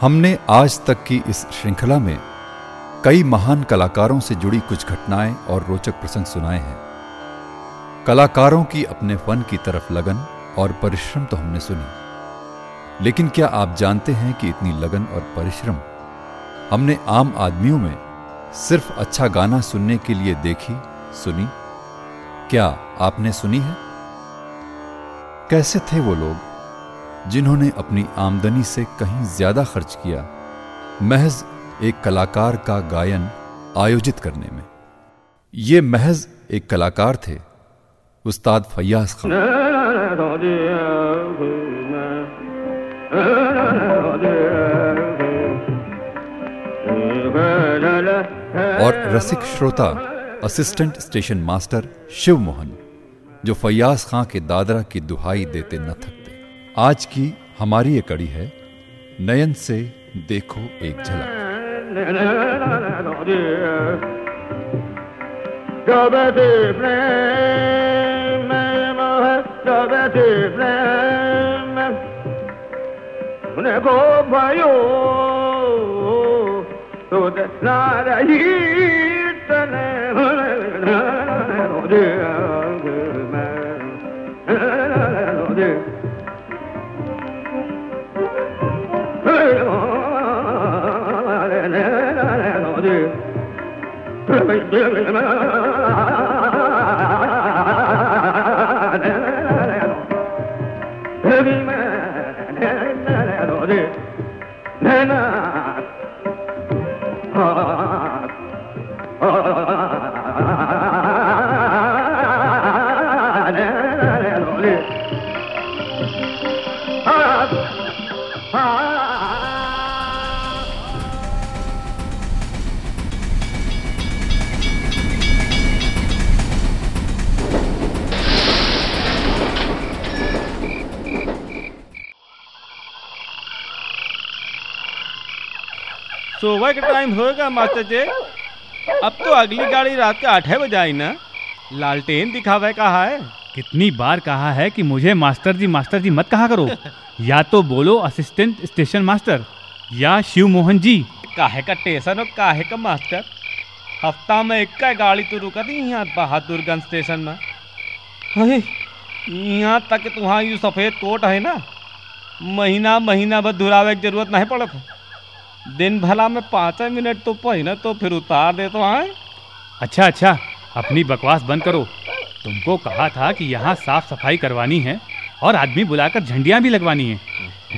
हमने आज तक की इस श्रृंखला में कई महान कलाकारों से जुड़ी कुछ घटनाएं और रोचक प्रसंग सुनाए हैं। कलाकारों की अपने फन की तरफ लगन और परिश्रम तो हमने सुनी, लेकिन क्या आप जानते हैं कि इतनी लगन और परिश्रम हमने आम आदमियों में सिर्फ अच्छा गाना सुनने के लिए देखी, सुनी? क्या आपने सुनी है? कैसे थे वो लोग जिन्होंने अपनी आमदनी से कहीं ज्यादा खर्च किया महज एक कलाकार का गायन आयोजित करने में? ये महज एक कलाकार थे, उस्ताद फैयाज़ ख़ान। और रसिक श्रोता assistant station master Shiv Mohan, जो फैयाज़ ख़ान के दादरा की दुहाई देते न थकते। आज की हमारी ये कड़ी है नयन से देखो एक झलक। सुबह का टाइम होगा मास्टर जी, अब तो अगली गाड़ी रात का 8 बजे आई ना। लालटेन दिखावे कहा है? कितनी बार कहा है कि मुझे मास्टर जी मत कहा करो। या तो बोलो असिस्टेंट स्टेशन मास्टर या शिव मोहन जी। काहे का स्टेशन और काहे का मास्टर? हफ्ता में एक का गाड़ी तो रुकती यहाँ बहादुरगंज स्टेशन में। यहाँ तक तुम्हारा यू सफ़ेद कोट है ना, महीना भर धुरावे की जरूरत नहीं पड़त। दिन भला में 5 मिनट तो पहना तो फिर उतार देता तो है। अच्छा अपनी बकवास बंद करो। तुमको कहा था कि यहाँ साफ सफाई करवानी है और आदमी बुलाकर झंडियाँ भी लगवानी है।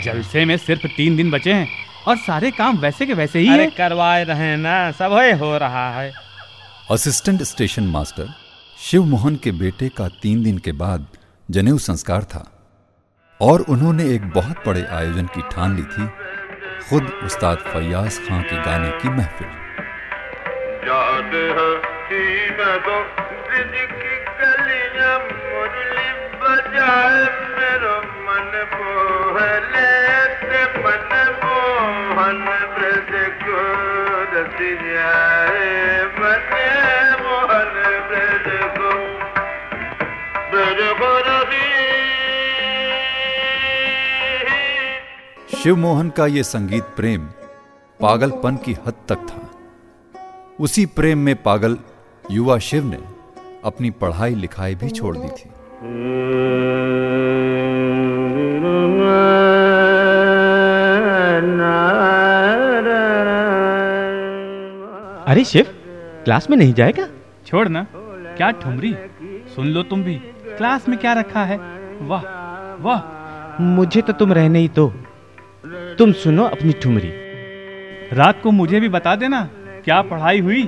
जलसे में सिर्फ 3 दिन बचे हैं और सारे काम वैसे के वैसे ही है। करवाए रहे ना, सब हो रहा है। Assistant station master Shiv Mohan के बेटे का 3 दिन के बाद जनेऊ संस्कार था और उन्होंने एक बहुत बड़े आयोजन की ठान ली थी, खुद उस्ताद फैयाज़ ख़ान के गाने की महफिल। शिव मोहन का ये संगीत प्रेम पागलपन की हद तक था। उसी प्रेम में पागल युवा शिव ने अपनी पढ़ाई लिखाई भी छोड़ दी थी। अरे शिव, क्लास में नहीं जाएगा? छोड़ ना, क्या ठुमरी। सुन लो तुम भी, क्लास में क्या रखा है। वाह वाह, मुझे तो तुम रहने ही दो। तुम सुनो अपनी ठुमरी। रात को मुझे भी बता देना क्या पढ़ाई हुई।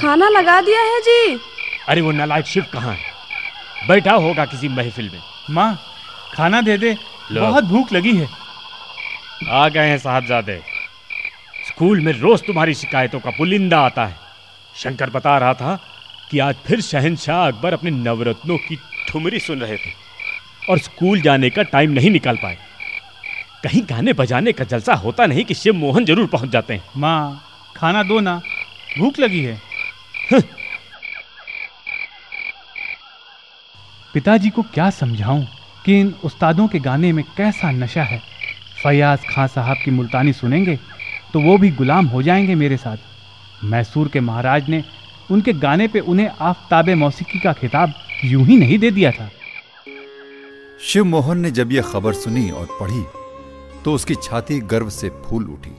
खाना लगा दिया है जी। अरे वो नालायक शिव कहाँ है? बैठा होगा किसी महफिल में। माँ खाना दे दे, बहुत भूख लगी है। आ गए हैं साहबजादे। स्कूल में रोज तुम्हारी शिकायतों का पुलिंदा आता है। शंकर बता रहा था कि आज फिर शहनशाह अकबर अपने नवरत्नों की ठुमरी सुन रहे थे और स्कूल जाने का टाइम नहीं निकाल पाए। कहीं गाने बजाने का जलसा होता नहीं कि शिव मोहन जरूर पहुंच जाते हैं। माँ खाना दो ना, भूख लगी है। पिताजी को क्या समझाऊं कि इन उस्तादों के गाने में कैसा नशा है। फैयाज़ खां साहब की मुल्तानी सुनेंगे तो वो भी गुलाम हो जाएंगे मेरे साथ। मैसूर के महाराज ने उनके गाने पे उन्हें आफताबे मौसीकी का खिताब यूं ही नहीं दे दिया था। शिव मोहन ने जब यह खबर सुनी और पढ़ी तो उसकी छाती गर्व से फूल उठी।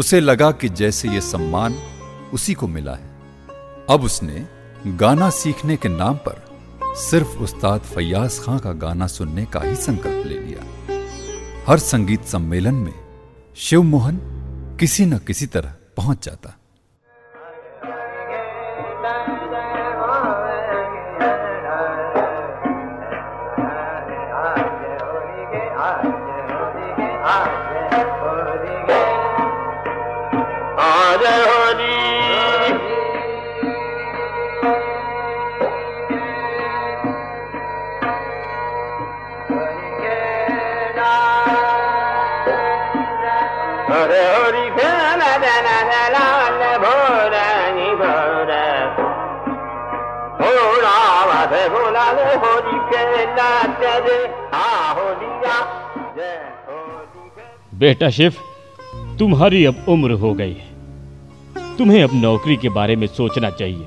उसे लगा कि जैसे यह सम्मान उसी को मिला है। अब उसने गाना सीखने के नाम पर सिर्फ उस्ताद फैयाज़ खां का गाना सुनने का ही संकल्प ले लिया। हर संगीत सम्मेलन में शिव मोहन किसी न किसी तरह पहुंच जाता। बेटा शिव, तुम्हारी अब उम्र हो गई है, तुम्हें अब नौकरी के बारे में सोचना चाहिए।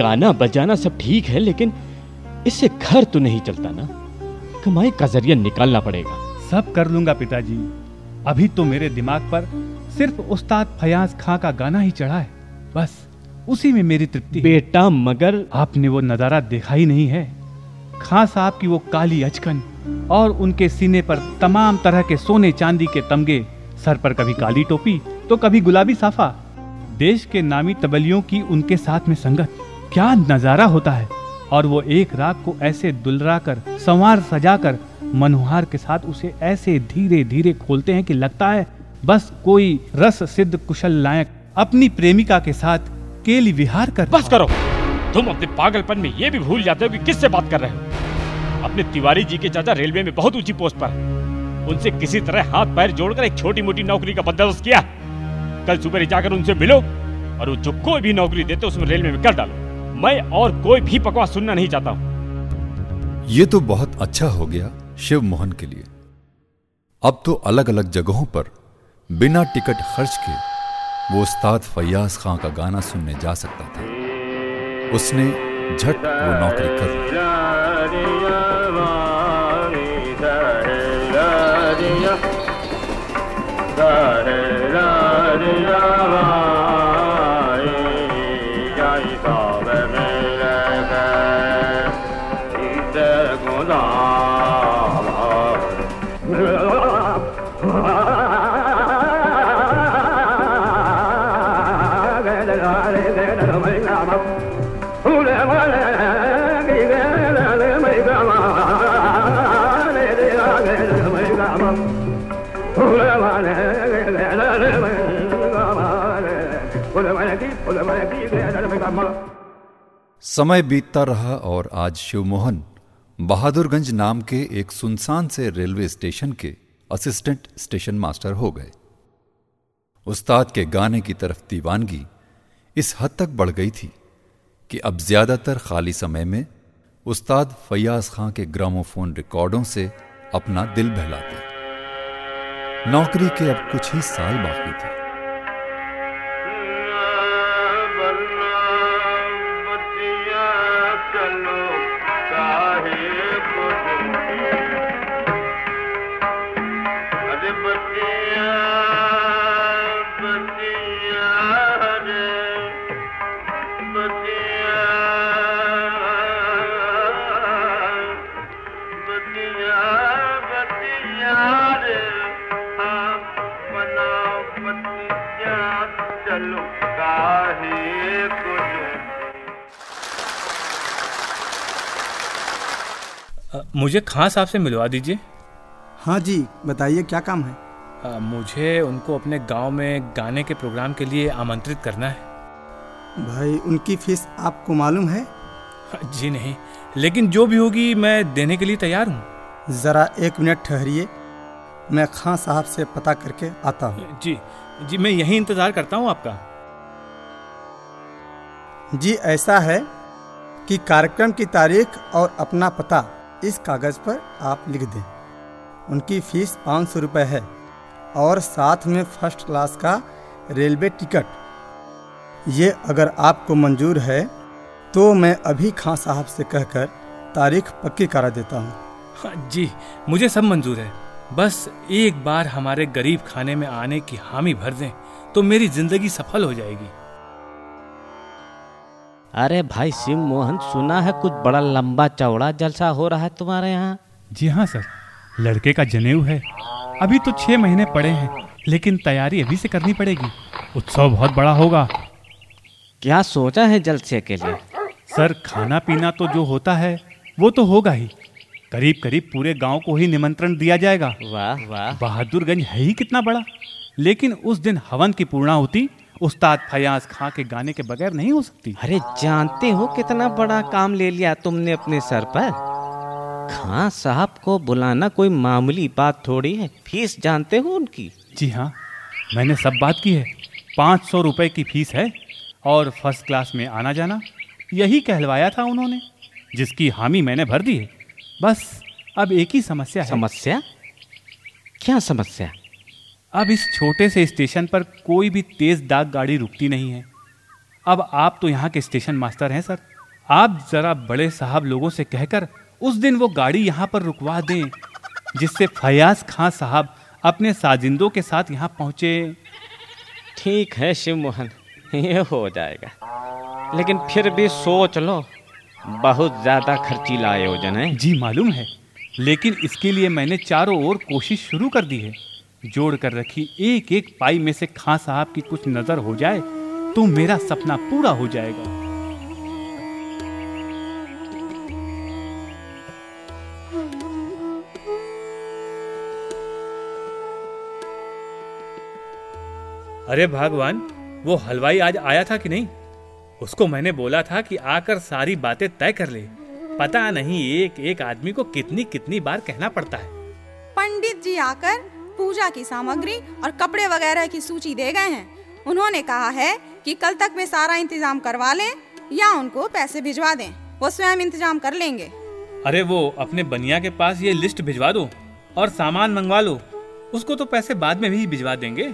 गाना बजाना सब ठीक है, लेकिन इससे घर तो नहीं चलता ना, कमाई का जरिया निकालना पड़ेगा। सब कर लूंगा पिताजी, अभी तो मेरे दिमाग पर सिर्फ उस्ताद फैयाज़ खां का गाना ही चढ़ा है, बस उसी में मेरी तृप्ति। बेटा मगर आपने वो नज़ारा देखा ही नहीं है, खां साहब की वो काली अचकन और उनके सीने पर तमाम तरह के सोने चांदी के तमगे, सर पर कभी काली टोपी तो कभी गुलाबी साफा, देश के नामी तबलियों की उनके साथ में संगत, क्या नज़ारा होता है। और वो एक राग को ऐसे दुलरा कर, संवार सजा कर, मनोहार के साथ उसे ऐसे धीरे धीरे खोलते हैं कि लगता है बस कोई रस सिद्ध कुशल नायक अपनी प्रेमिका के साथ केली विहार कर। बस करो, तुम अपने पागलपन में ये भी भूल जाते हो कि किससे बात कर रहे हो। अपने तिवारी जी के चाचा रेलवे में बहुत ऊंची पोस्ट पर, उनसे किसी तरह हाथ पैर जोड़कर एक छोटी मोटी नौकरी का बंदोबस्त किया। कल सुबह जाकर उनसे मिलो और वो जो कोई भी नौकरी देते उसमें रेलवे में कर डालो। मैं और कोई भी बकवास सुनना नहीं चाहता हूँ। ये तो बहुत अच्छा हो गया शिव मोहन के लिए। अब तो अलग अलग जगहों पर बिना टिकट खर्च के वो उस्ताद फैयाज़ खां का गाना सुनने जा सकता था। उसने झट वो नौकरी कर समय बीतता रहा और आज शिव मोहन बहादुरगंज नाम के एक सुनसान से रेलवे स्टेशन के असिस्टेंट स्टेशन मास्टर हो गए। उस्ताद के गाने की तरफ दीवानगी इस हद तक बढ़ गई थी कि अब ज्यादातर खाली समय में उस्ताद फैयाज़ खां के ग्रामोफोन रिकॉर्डों से अपना दिल बहलाते। नौकरी के अब कुछ ही साल बाकी थे। मुझे खां साहब से मिलवा दीजिए। हाँ जी, बताइए क्या काम है। मुझे उनको अपने गांव में गाने के प्रोग्राम के लिए आमंत्रित करना है। भाई उनकी फीस आपको मालूम है? जी नहीं, लेकिन जो भी होगी मैं देने के लिए तैयार हूँ। ज़रा एक मिनट ठहरिए, मैं खां साहब से पता करके आता हूँ। जी जी, मैं यहीं इंतज़ार करता हूँ आपका। जी ऐसा है कि कार्यक्रम की तारीख और अपना पता इस कागज़ पर आप लिख दें। उनकी फ़ीस 500 रुपये है और साथ में फर्स्ट क्लास का रेलवे टिकट। ये अगर आपको मंजूर है तो मैं अभी खां साहब से कहकर तारीख पक्की करा देता हूँ। जी मुझे सब मंजूर है, बस एक बार हमारे गरीब खाने में आने की हामी भर दें तो मेरी जिंदगी सफल हो जाएगी। अरे भाई शिव मोहन, सुना है कुछ बड़ा लंबा चौड़ा जलसा हो रहा है तुम्हारे यहाँ? जी हाँ सर, लड़के का जनेऊ है, अभी तो 6 महीने पड़े हैं, लेकिन तैयारी अभी से करनी पड़ेगी। उत्सव बहुत बड़ा होगा। क्या सोचा है जलसे के लिए? सर खाना पीना तो जो होता है वो तो होगा ही, करीब करीब पूरे गांव को ही निमंत्रण दिया जाएगा। वाह वाह, बहादुरगंज है ही कितना बड़ा, लेकिन उस दिन हवन की पूर्णाहुति उस्ताद फैयाज़ ख़ान के गाने के बगैर नहीं हो सकती। अरे जानते हो कितना बड़ा काम ले लिया तुमने अपने सर पर। खां साहब को बुलाना कोई मामूली बात थोड़ी है। फीस जानते हो उनकी? जी हाँ, मैंने सब बात की है। 500 रुपये की फीस है और फर्स्ट क्लास में आना जाना, यही कहलवाया था उन्होंने, जिसकी हामी मैंने भर दी है। बस अब एक ही समस्या है। समस्या? क्या समस्या? अब इस छोटे से स्टेशन पर कोई भी तेज़ डाक गाड़ी रुकती नहीं है। अब आप तो यहाँ के स्टेशन मास्टर हैं सर, आप ज़रा बड़े साहब लोगों से कहकर उस दिन वो गाड़ी यहाँ पर रुकवा दें, जिससे फैयाज़ खां साहब अपने साजिंदों के साथ यहाँ पहुँचे। ठीक है शिव मोहन, ये हो जाएगा, लेकिन फिर भी सोच लो, बहुत ज़्यादा खर्चीला आयोजन है। जी मालूम है, लेकिन इसके लिए मैंने चारों ओर कोशिश शुरू कर दी है। जोड़ कर रखी एक एक पाई में से खां साहब की कुछ नज़र हो जाए तो मेरा सपना पूरा हो जाएगा। अरे भगवान, वो हलवाई आज आया था कि नहीं? उसको मैंने बोला था कि आकर सारी बातें तय कर ले। पता नहीं एक एक आदमी को कितनी कितनी बार कहना पड़ता है। पंडित जी आकर पूजा की सामग्री और कपड़े वगैरह की सूची दे गए हैं। उन्होंने कहा है कि कल तक में सारा इंतजाम करवा लें या उनको पैसे भिजवा दें, वो स्वयं इंतजाम कर लेंगे। अरे वो अपने बनिया के पास ये लिस्ट भिजवा दो और सामान मंगवा लो, उसको तो पैसे बाद में भी भिजवा देंगे।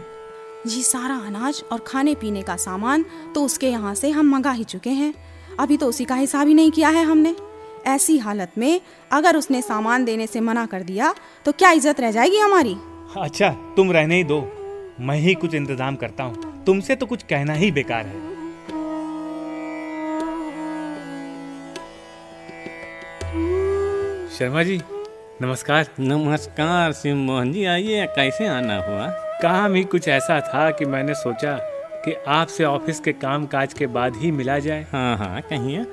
जी सारा अनाज और खाने पीने का सामान तो उसके यहाँ से हम मंगा ही चुके हैं, अभी तो उसी का हिसाब ही नहीं किया है हमने। ऐसी हालत में अगर उसने सामान देने से मना कर दिया तो क्या इज्जत रह जाएगी हमारी। अच्छा तुम रहने ही दो, मैं ही कुछ इंतजाम करता हूँ, तुमसे तो कुछ कहना ही बेकार है। शर्मा जी नमस्कार। नमस्कार शिव मोहन जी, आइए। कैसे आना हुआ? काम ही कुछ ऐसा था कि मैंने सोचा कि आपसे ऑफिस के काम काज के बाद ही मिला जाए। हाँ हाँ कहिए।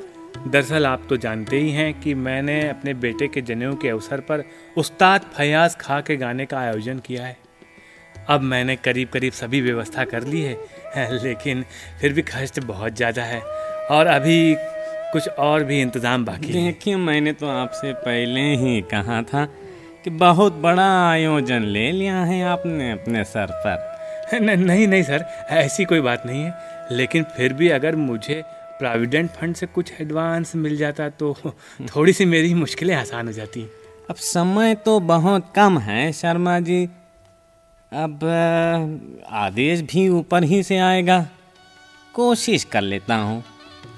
दरअसल आप तो जानते ही हैं कि मैंने अपने बेटे के जनेऊ के अवसर पर उस्ताद फैयाज़ ख़ान के गाने का आयोजन किया है। अब मैंने करीब करीब सभी व्यवस्था कर ली है, लेकिन फिर भी खर्च बहुत ज़्यादा है और अभी कुछ और भी इंतज़ाम बाकी है। देखिए मैंने तो आपसे पहले ही कहा था कि बहुत बड़ा आयोजन ले लिया है आपने अपने सर पर। नहीं सर, ऐसी कोई बात नहीं है, लेकिन फिर भी अगर मुझे प्रोविडेंट फंड से कुछ एडवांस मिल जाता तो थोड़ी सी मेरी मुश्किलें आसान हो जाती। अब समय तो बहुत कम है शर्मा जी, अब आदेश भी ऊपर ही से आएगा। कोशिश कर लेता हूँ,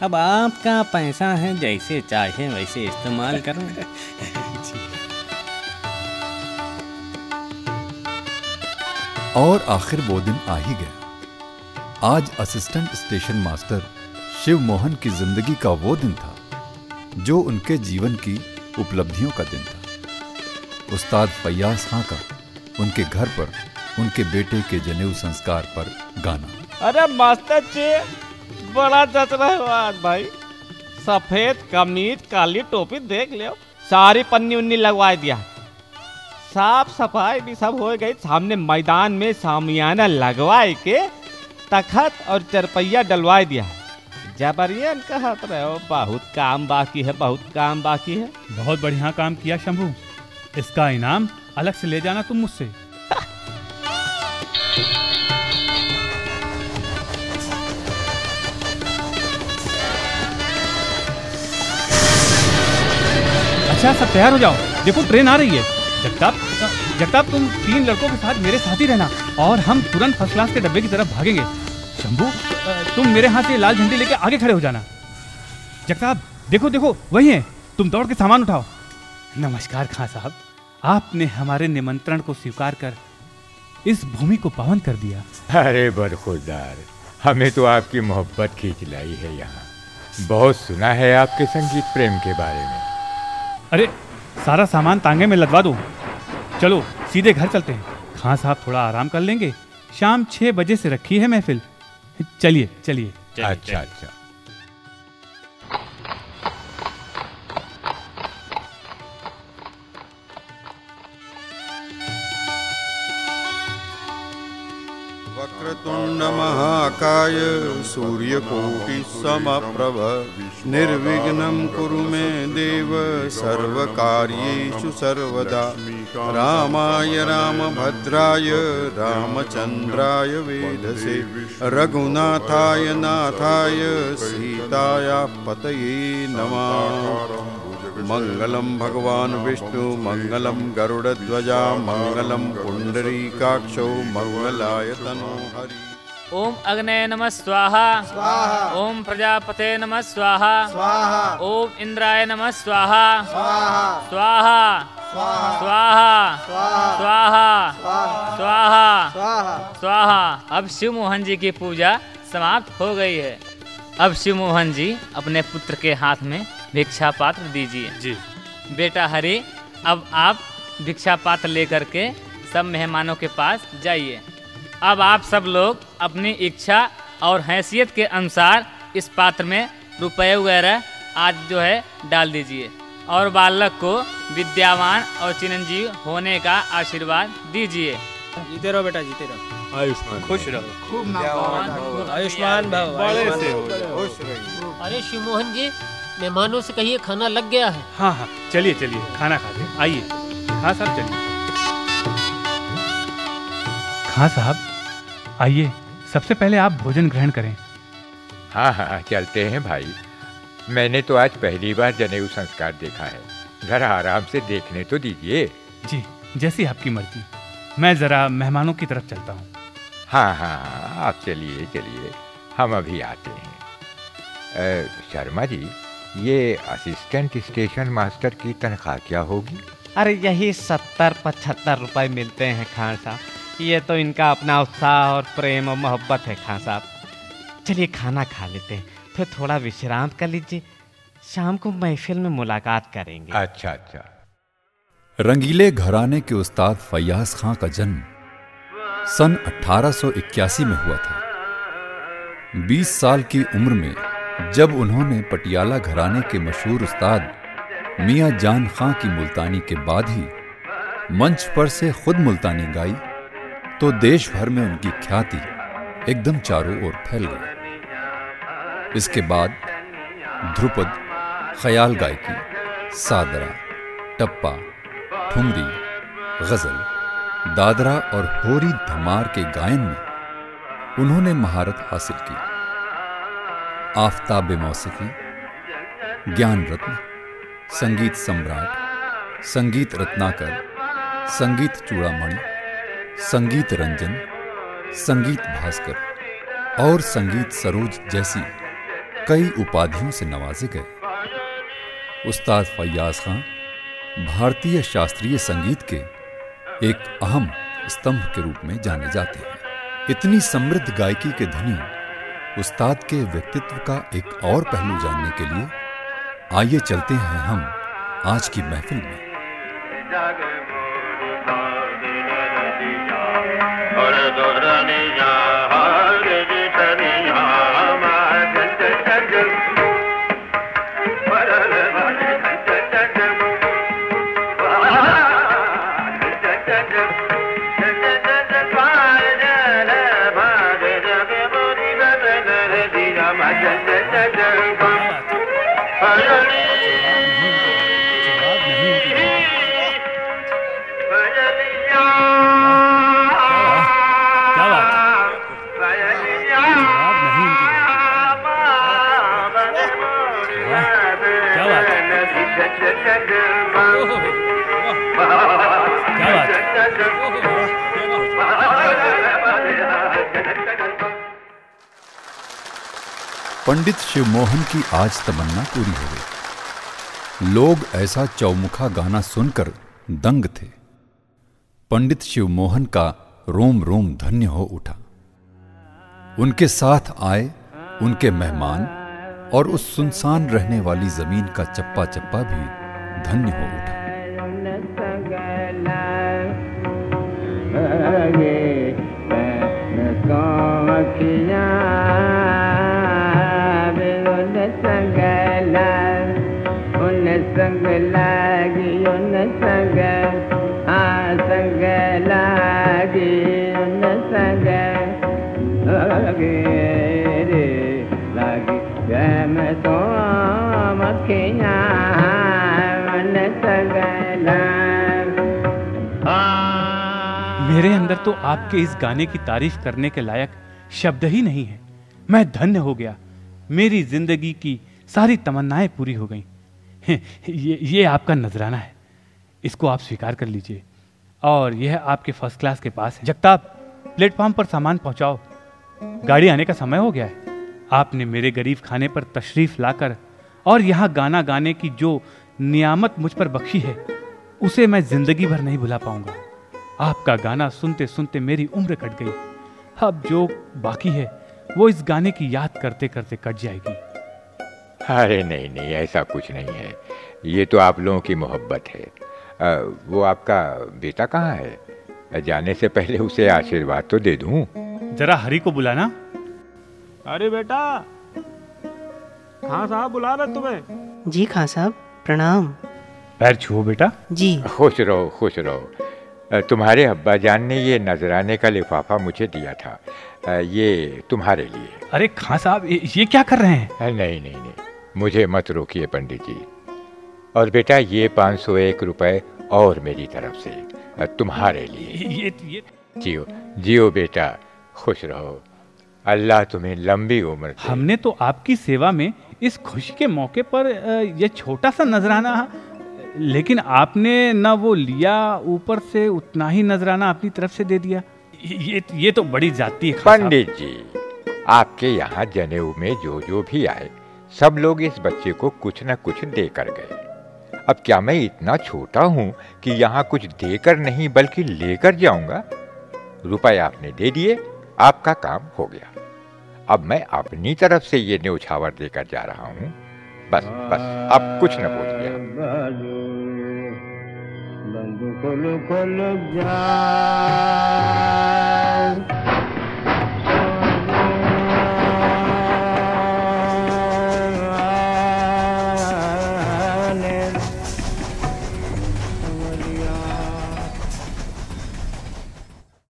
अब आपका पैसा है, जैसे चाहे वैसे इस्तेमाल करो। और आखिर वो दिन आ ही गया। आज assistant station master Shiv Mohan की जिंदगी का वो दिन था जो उनके जीवन की उपलब्धियों का दिन था। उस्ताद फैयाज़ ख़ान का उनके घर पर उनके बेटे के जनेऊ संस्कार पर गाना। अरे मास्टर जी बड़ा जच रहा है आज भाई, सफेद कमीज काली टोपी देख लियो, सारी पन्नी उन्नी लगवा दिया, साफ सफाई भी सब हो गई। सामने मैदान में सामियाना लगवाए के तखत और चरपैया डलवा दिया। जबरियन कहा बहुत काम बाकी है, बहुत काम बाकी है। बहुत बढ़िया काम किया शंभू, इसका इनाम अलग से ले जाना तुम मुझसे। अच्छा सब तैयार हो जाओ, देखो ट्रेन आ रही है। जगताप तुम तीन लड़कों के साथ मेरे साथ ही रहना और हम तुरंत फर्स्ट क्लास के डब्बे की तरफ भागेंगे। शंभू तुम मेरे हाथ से लाल झंडी लेके आगे खड़े हो जाना। जगताप देखो देखो वही है, तुम दौड़ के सामान उठाओ। नमस्कार खां साहब, आपने हमारे निमंत्रण को स्वीकार कर इस भूमि को पावन कर दिया। अरे बरखुदार, हमें तो आपकी मोहब्बत खींच लाई है यहाँ। बहुत सुना है आपके संगीत प्रेम के बारे में। अरे सारा सामान तांगे में लदवा दो, चलो सीधे घर चलते हैं। खां साहब थोड़ा आराम कर लेंगे, शाम 6 बजे से रखी है महफिल। चलिए चलिए। अच्छा अच्छा। वक्रतुंड महाकाय सूर्यकोटि समप्रभ निर्विघ्नं कुरु मे देव सर्वकार्येषु सर्वदा। रामाय रामभद्राय रामचंद्राय वेधसे रघुनाथाय नाथाय सीताया पतये नमः। मंगलम भगवान विष्णु मंगलम गरुड़ध्वजा मंगलम पुंडरीकाक्षो मंगलायतनो हरि। ओम अग्ने नमः स्वाहा स्वाहा। ओम प्रजापते नमः स्वाहा स्वाहा। ओम इंद्राय नमः स्वाहा स्वाहा स्वाहा स्वाहा स्वाहा स्वाहा स्वाहा। अब शिव मोहन जी की पूजा समाप्त हो गई है। अब शिव मोहन जी अपने पुत्र के हाथ में भिक्षा पात्र दीजिए। जी बेटा हरि, अब आप भिक्षा पात्र लेकर के सब मेहमानों के पास जाइए। अब आप सब लोग अपनी इच्छा और हैसियत के अनुसार इस पात्र में रुपये वगैरह आज जो है डाल दीजिए और बालक को विद्यावान और चिरंजीव होने का आशीर्वाद दीजिए। जीते रहो बेटा, जीते रहो, आयुष्मान, खुश रहो, खूब आयुष्मान भव। अरे शिव मोहन जी, मेहमानों से कहिए खाना लग गया है। हाँ हाँ चलिए चलिए, खाना खाते आइए। हाँ साहब चलिए। हाँ साहब आइए, सबसे पहले आप भोजन ग्रहण करें। हाँ हाँ चलते हैं भाई, मैंने तो आज पहली बार जनेऊ संस्कार देखा है, जरा आराम से देखने तो दीजिए। जी जैसी आपकी मर्जी, मैं जरा मेहमानों की तरफ चलता हूँ। हाँ हाँ आप चलिए चलिए, हम अभी आते हैं। शर्मा जी, ये असिस्टेंट स्टेशन मास्टर की तनख्वाह क्या होगी? अरे यही 70-75 रुपए मिलते हैं खान साहब। ये तो इनका अपना उत्साह और प्रेम और मोहब्बत है खान साहब। चलिए खाना खा लेते हैं, फिर थोड़ा विश्राम कर लीजिए, शाम को महफिल में मुलाकात करेंगे। अच्छा अच्छा। रंगीले घराने के उस्ताद फैयाज़ ख़ान का जन्म सन 1881 में हुआ था। 20 साल की उम्र में जब उन्होंने पटियाला घराने के मशहूर उस्ताद मियाँ जान खां की मुल्तानी के बाद ही मंच पर से खुद मुल्तानी गाई तो देश भर में उनकी ख्याति एकदम चारों ओर फैल गई। इसके बाद ध्रुपद, ख्याल गायकी, सादरा, टप्पा, ठुमरी, गजल, दादरा और होरी धमार के गायन में उन्होंने महारत हासिल की। आफताबे मौसीकी, ज्ञान रत्न, संगीत सम्राट, संगीत रत्नाकर, संगीत चूड़ामणि, संगीत रंजन, संगीत भास्कर और संगीत सरोज जैसी कई उपाधियों से नवाजे गए। उस्ताद फैयाज़ ख़ान भारतीय शास्त्रीय संगीत के एक अहम स्तंभ के रूप में जाने जाते हैं। इतनी समृद्ध गायकी के धनी उस्ताद के व्यक्तित्व का एक और पहलू जानने के लिए आइए चलते हैं हम आज की महफिल में। पंडित शिव मोहन की आज तमन्ना पूरी हो गई। लोग ऐसा चौमुखा गाना सुनकर दंग थे। पंडित शिव मोहन का रोम रोम धन्य हो उठा। उनके साथ आए उनके मेहमान और उस सुनसान रहने वाली जमीन का चप्पा चप्पा भी धन्य हो उठा। मेरे अंदर तो आपके इस गाने की तारीफ करने के लायक शब्द ही नहीं है। मैं धन्य हो गया। मेरी जिंदगी की सारी तमन्नाएं पूरी हो गईं। ये आपका नजराना है, इसको आप स्वीकार कर लीजिए। और यह आपके फर्स्ट क्लास के पास है। जगताप, प्लेटफॉर्म पर सामान पहुंचाओ, गाड़ी आने का समय हो गया है। आपने मेरे गरीब खाने पर तशरीफ लाकर और यहाँ गाना गाने की जो नियामत मुझ पर बख्शी है, उसे मैं जिंदगी भर नहीं भुला पाऊंगा। आपका गाना सुनते सुनते मेरी उम्र कट गई। अब जो बाकी है वो इस गाने की याद करते करते कट जाएगी। अरे नहीं नहीं, ऐसा कुछ नहीं है। ये तो आप लोगों की मोहब्बत है। वो आपका बेटा कहाँ है? जाने से पहले उसे आशीर्वाद तो दे दूं। जरा हरी को बुलाना। अरे बेटा, खां साहब बुला रहे तुम्हें। जी खां साहब, प्रणाम। पैर छुओ बेटा। जी। खुश रहो, खुश रहो। तुम्हारे अब्बा जान ने ये नजराने का लिफाफा मुझे दिया था, ये तुम्हारे लिए। अरे खां साहब, ये क्या कर रहे हैं? नहीं नहीं नहीं, मुझे मत रोकिए पंडित जी। और बेटा, ये 501 रुपए और मेरी तरफ से तुम्हारे लिए। ये जियो जियो बेटा, खुश रहो, अल्लाह तुम्हें लंबी उम्र दे। हमने तो आपकी सेवा में इस खुशी के मौके पर यह छोटा सा नजराना, लेकिन आपने ना वो लिया, ऊपर से उतना ही नजराना अपनी तरफ से दे दिया। ये तो बड़ी जाती है। पंडित जी, आपके यहाँ जनेऊ में जो जो भी आए, सब लोग इस बच्चे को कुछ न कुछ देकर गए। अब क्या मैं इतना छोटा हूँ कि यहाँ कुछ देकर नहीं बल्कि लेकर जाऊँगा? रुपए आपने दे दिए, आपका काम हो गया। अब मैं अपनी तरफ से ये न्यौछावर देकर जा रहा हूँ। बस बस, अब कुछ न बोलिए।